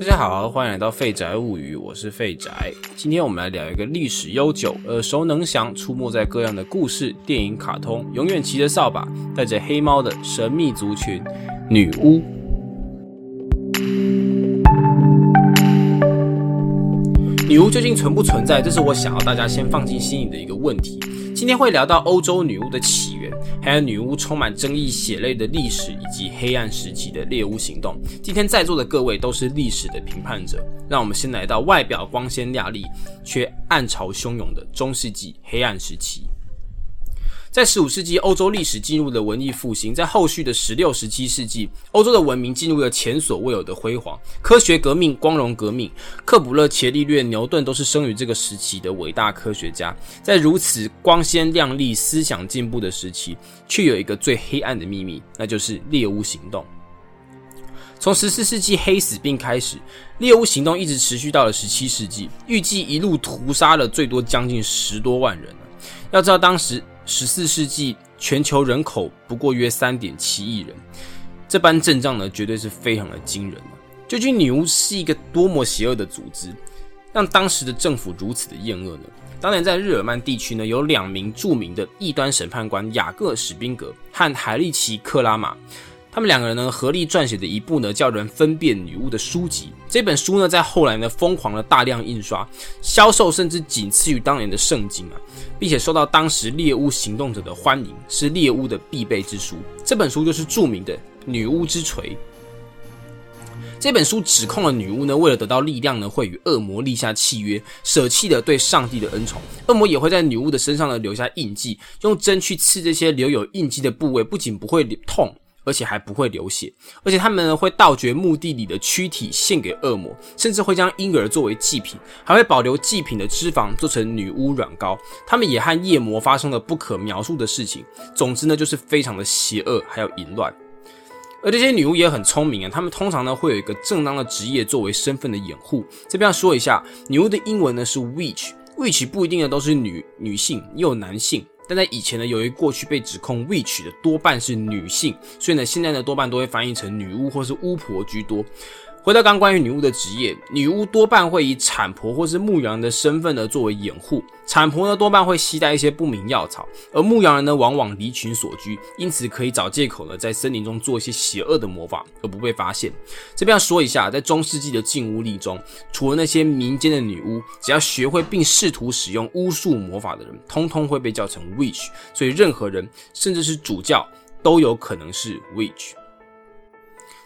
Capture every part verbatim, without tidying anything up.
大家好，欢迎来到废宅物语，我是废宅。今天我们来聊一个历史悠久、耳熟能详、出没在各样的故事、电影、卡通，永远骑着扫把、带着黑猫的神秘族群——女巫。女巫究竟存不存在？这是我想要大家先放进心里的一个问题。今天会聊到欧洲女巫的起源，还有女巫充满争议、血泪的历史，以及黑暗时期的猎巫行动。今天在座的各位都是历史的评判者，让我们先来到外表光鲜亮丽却暗潮汹涌的中世纪黑暗时期。在十五世纪，欧洲历史进入了文艺复兴，在后续的十六、十七世纪，欧洲的文明进入了前所未有的辉煌。科学革命、光荣革命，克卜勒、伽利略、牛顿都是生于这个时期的伟大科学家。在如此光鲜亮丽、思想进步的时期，却有一个最黑暗的秘密，那就是猎巫行动。从十四世纪黑死病开始，猎巫行动一直持续到了十七世纪，预计一路屠杀了最多将近十多万人了。要知道当时十四世纪全球人口不过约 三点七亿人，这般阵仗呢，绝对是非常的惊人啊。究竟女巫是一个多么邪恶的组织，让当时的政府如此的厌恶呢？当年在日耳曼地区呢，有两名著名的异端审判官雅各·史宾格和海利奇·克拉玛，他们两个人呢合力撰写的一部呢叫人分辨女巫的书籍。这本书呢在后来呢疯狂的大量印刷销售，甚至仅次于当年的圣经啊，并且受到当时猎巫行动者的欢迎，是猎巫的必备之书。这本书就是著名的女巫之锤。这本书指控了女巫呢为了得到力量呢会与恶魔立下契约，舍弃了对上帝的恩宠。恶魔也会在女巫的身上呢留下印记，用针去刺这些留有印记的部位，不仅不会痛，而且还不会流血，而且他们呢会盗掘墓地里的躯体献给恶魔，甚至会将婴儿作为祭品，还会保留祭品的脂肪做成女巫软膏。他们也和夜魔发生了不可描述的事情。总之呢，就是非常的邪恶还有淫乱。而这些女巫也很聪明啊，她们通常呢会有一个正当的职业作为身份的掩护。这边要说一下，女巫的英文呢是 witch， witch 不一定呢都是 女, 女性，也有男性。但在以前呢，由于过去被指控 witch 的多半是女性，所以呢，现在呢多半都会翻译成女巫或是巫婆居多。回到刚关于女巫的职业，女巫多半会以产婆或是牧羊人的身份呢作为掩护。产婆呢多半会携带一些不明药草，而牧羊人呢往往离群所居，因此可以找借口呢在森林中做一些邪恶的魔法而不被发现。这边要说一下，在中世纪的禁巫令中，除了那些民间的女巫，只要学会并试图使用巫术魔法的人，通通会被叫成 witch， 所以任何人甚至是主教都有可能是 witch。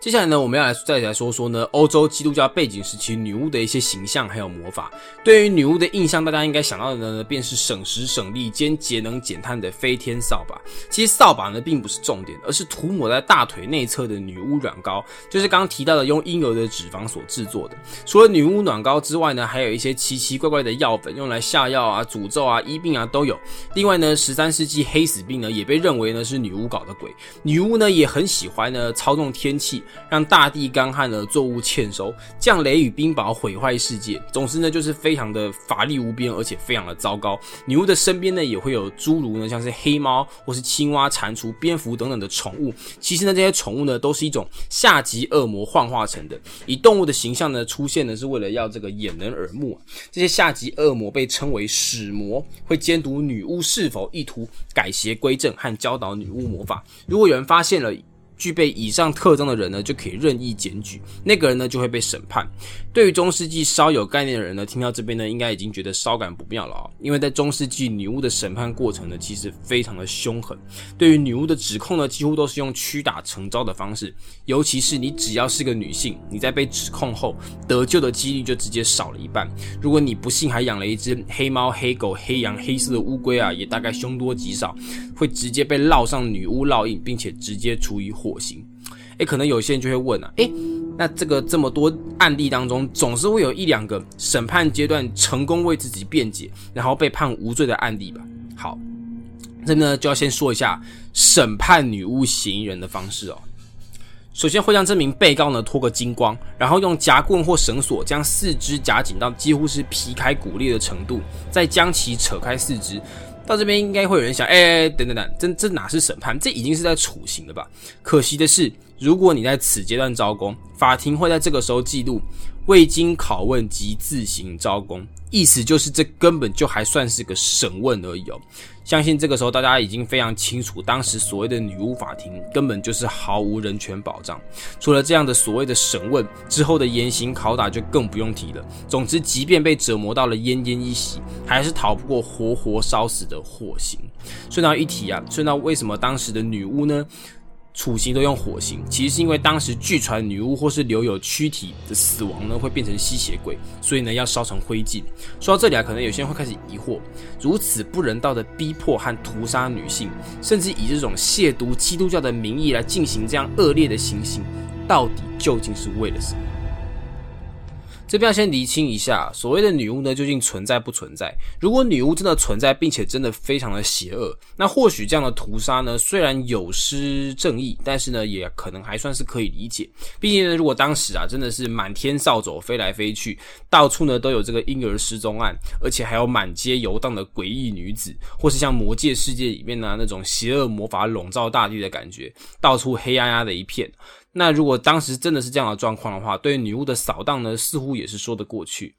接下来呢，我们要来再来说说呢，欧洲基督教背景时期女巫的一些形象还有魔法。对于女巫的印象，大家应该想到的呢，便是省时省力兼节能减碳的飞天扫把。其实扫把呢并不是重点，而是涂抹在大腿内侧的女巫软膏，就是刚刚提到的用婴儿的脂肪所制作的。除了女巫软膏之外呢，还有一些奇奇怪怪的药粉，用来下药啊、诅咒啊、医病啊都有。另外呢，十三世纪黑死病呢也被认为呢是女巫搞的鬼。女巫呢也很喜欢呢操纵天气，让大地干旱呢，作物欠收，降雷雨冰雹毁坏世界。总之呢，就是非常的法力无边，而且非常的糟糕。女巫的身边呢，也会有诸如呢，像是黑猫或是青蛙、蟾蜍、蝙蝠等等的宠物。其实呢，这些宠物呢，都是一种下级恶魔幻化成的，以动物的形象呢出现呢，是为了要这个掩人耳目啊。这些下级恶魔被称为使魔，会监督女巫是否意图改邪归正和教导女巫魔法。如果有人发现了具备以上特征的人呢，就可以任意检举，那个人呢就会被审判。对于中世纪稍有概念的人呢，听到这边呢，应该已经觉得稍感不妙了啊、哦，因为在中世纪女巫的审判过程呢，其实非常的凶狠。对于女巫的指控呢，几乎都是用屈打成招的方式，尤其是你只要是个女性，你在被指控后得救的几率就直接少了一半。如果你不幸还养了一只黑猫、黑狗、黑羊、黑色的乌龟啊，也大概凶多吉少，会直接被烙上女巫烙印，并且直接处以火。火星，诶，可能有些人就会问啊，诶，那这个这么多案例当中，总是会有一两个审判阶段成功为自己辩解，然后被判无罪的案例吧？好，这呢就要先说一下审判女巫嫌疑人的方式哦。首先会将这名被告呢脱个精光，然后用夹棍或绳索将四肢夹紧到几乎是皮开骨裂的程度，再将其扯开四肢。到这边应该会有人想，哎、欸，等等等，这这哪是审判？这已经是在处刑了吧？可惜的是，如果你在此阶段招供，法庭会在这个时候记录未经拷问即自行招供，意思就是这根本就还算是个审问而已哦。相信这个时候大家已经非常清楚，当时所谓的女巫法庭根本就是毫无人权保障。除了这样的所谓的审问，之后的严刑拷打就更不用提了。总之，即便被折磨到了奄奄一息，还是逃不过活活烧死的火刑。顺道一提啊，顺道为什么当时的女巫呢？处刑都用火刑，其实是因为当时据传女巫或是留有躯体的死亡呢，会变成吸血鬼，所以呢要烧成灰烬。说到这里啊，可能有些人会开始疑惑，如此不人道的逼迫和屠杀女性，甚至以这种亵渎基督教的名义来进行这样恶劣的行刑，到底究竟是为了什么？这边要先厘清一下，所谓的女巫呢，究竟存在不存在？如果女巫真的存在，并且真的非常的邪恶，那或许这样的屠杀呢，虽然有失正义，但是呢，也可能还算是可以理解。毕竟呢，如果当时啊，真的是满天扫帚飞来飞去，到处呢都有这个婴儿失踪案，而且还有满街游荡的诡异女子，或是像魔界世界里面呢那种邪恶魔法笼罩大地的感觉，到处黑压压的一片。那如果当时真的是这样的状况的话，对女巫的扫荡呢，似乎也是说得过去。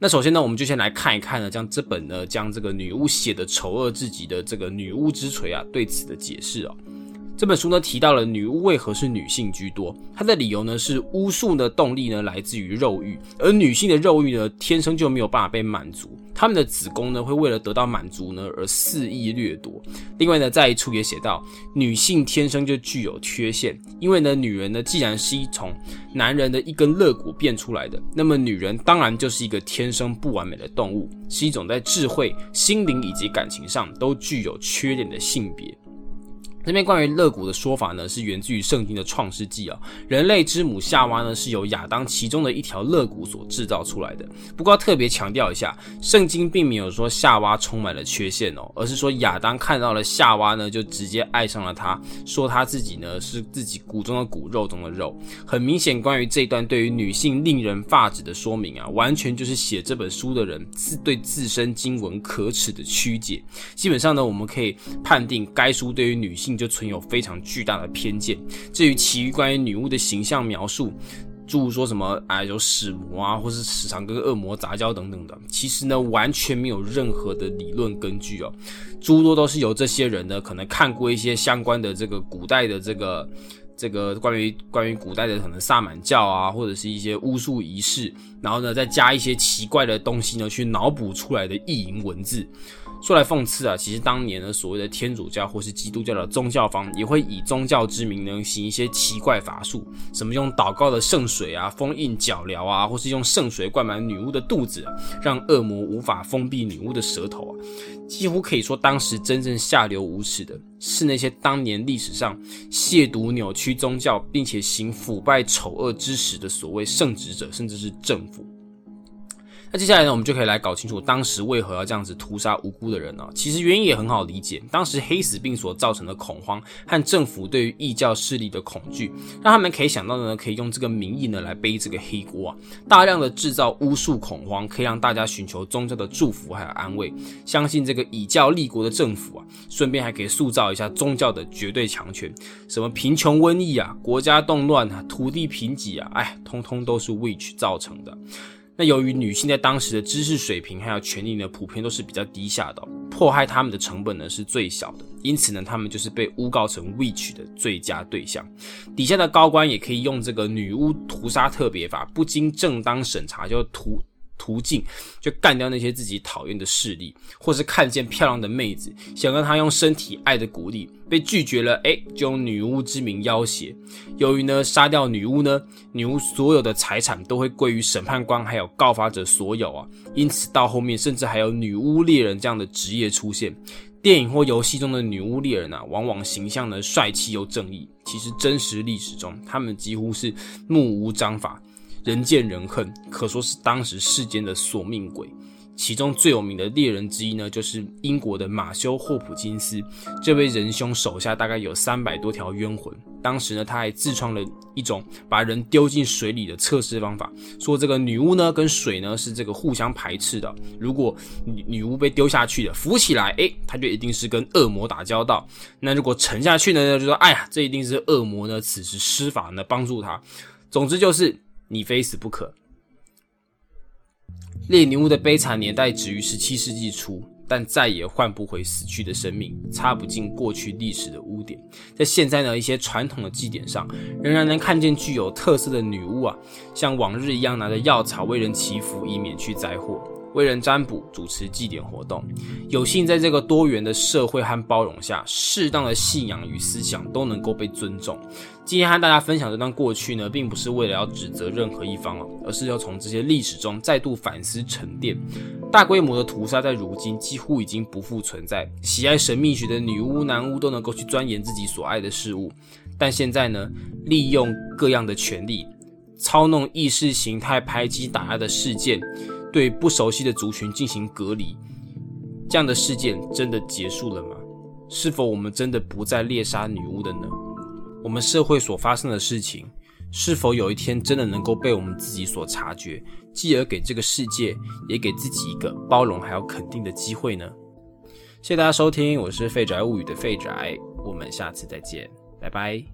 那首先呢，我们就先来看一看呢，将这本呢，将这个女巫写的丑恶至极的这个《女巫之锤》啊，对此的解释哦。这本书呢提到了女巫为何是女性居多，它的理由呢是巫术的动力呢来自于肉欲，而女性的肉欲呢天生就没有办法被满足，她们的子宫呢会为了得到满足呢而肆意掠夺。另外呢，在一处也写到，女性天生就具有缺陷，因为呢女人呢既然是从男人的一根肋骨变出来的，那么女人当然就是一个天生不完美的动物，是一种在智慧、心灵以及感情上都具有缺点的性别。这边关于肋骨的说法呢，是源自于圣经的创世纪啊。人类之母夏娃呢，是由亚当其中的一条肋骨所制造出来的。不过要特别强调一下，圣经并没有说夏娃充满了缺陷哦，而是说亚当看到了夏娃呢，就直接爱上了她，说她自己呢是自己骨中的骨，肉中的肉。很明显，关于这一段对于女性令人发指的说明啊，完全就是写这本书的人自对自身经文可耻的曲解。基本上呢，我们可以判定该书对于女性就存有非常巨大的偏见。至于其余关于女巫的形象描述，诸如说什么啊有使魔啊，或是时常跟恶魔杂交等等的，其实呢完全没有任何的理论根据哦。诸多都是由这些人呢可能看过一些相关的这个古代的这个这个关于关于古代的可能萨满教啊，或者是一些巫术仪式，然后呢再加一些奇怪的东西呢去脑补出来的意淫文字。说来讽刺啊，其实当年呢，所谓的天主教或是基督教的宗教方，也会以宗教之名呢，行一些奇怪法术，什么用祷告的圣水啊，封印脚镣啊，或是用圣水灌满女巫的肚子，让恶魔无法封闭女巫的舌头啊。几乎可以说，当时真正下流无耻的是那些当年历史上亵渎扭曲宗教，并且行腐败丑恶之实的所谓圣职者，甚至是政府。那接下来呢，我们就可以来搞清楚当时为何要这样子屠杀无辜的人呢、啊？其实原因也很好理解，当时黑死病所造成的恐慌和政府对于异教势力的恐惧，让他们可以想到呢，可以用这个名义呢来背这个黑锅啊。大量的制造巫术恐慌，可以让大家寻求宗教的祝福还有安慰，相信这个以教立国的政府啊，顺便还可以塑造一下宗教的绝对强权，什么贫穷瘟疫啊、国家动乱啊、土地贫瘠啊，哎，通通都是 witch 造成的。那由于女性在当时的知识水平还有权利呢，普遍都是比较低下的、哦，迫害她们的成本呢是最小的，因此呢，她们就是被诬告成 witch 的最佳对象。底下的高官也可以用这个女巫屠杀特别法，不经正当审查就屠。途径就干掉那些自己讨厌的势力，或是看见漂亮的妹子想让她用身体爱的鼓励，被拒绝了，哎，就用女巫之名要挟。由于呢杀掉女巫呢，女巫所有的财产都会归于审判官还有告发者所有啊，因此到后面甚至还有女巫猎人这样的职业出现。电影或游戏中的女巫猎人啊，往往形象呢帅气又正义，其实真实历史中他们几乎是目无章法。人见人恨，可说是当时世间的索命鬼。其中最有名的猎人之一呢，就是英国的马修·霍普金斯。这位仁兄手下大概有三百多条冤魂。当时呢，他还自创了一种把人丢进水里的测试方法，说这个女巫呢跟水呢是这个互相排斥的。如果 女, 女巫被丢下去了，浮起来，哎，她就一定是跟恶魔打交道。那如果沉下去呢，就说哎呀，这一定是恶魔呢，此时施法呢帮助她。总之就是。你非死不可。列宁乌的悲惨年代止于十七世纪初，但再也换不回死去的生命，擦不进过去历史的污点。在现在呢，一些传统的祭典上，仍然能看见具有特色的女巫啊，像往日一样拿着药草为人祈福，以免去灾祸，为人占卜，主持祭典活动。有幸在这个多元的社会和包容下，适当的信仰与思想都能够被尊重。今天和大家分享这段过去呢，并不是为了要指责任何一方哦，而是要从这些历史中再度反思沉淀。大规模的屠杀在如今几乎已经不复存在，喜爱神秘学的女巫、男巫都能够去钻研自己所爱的事物。但现在呢，利用各样的权力，操弄意识形态排挤打压的事件，对不熟悉的族群进行隔离，这样的事件真的结束了吗？是否我们真的不再猎杀女巫的呢？我们社会所发生的事情，是否有一天真的能够被我们自己所察觉，继而给这个世界，也给自己一个包容还有肯定的机会呢？谢谢大家收听，我是废宅物语的废宅，我们下次再见，拜拜。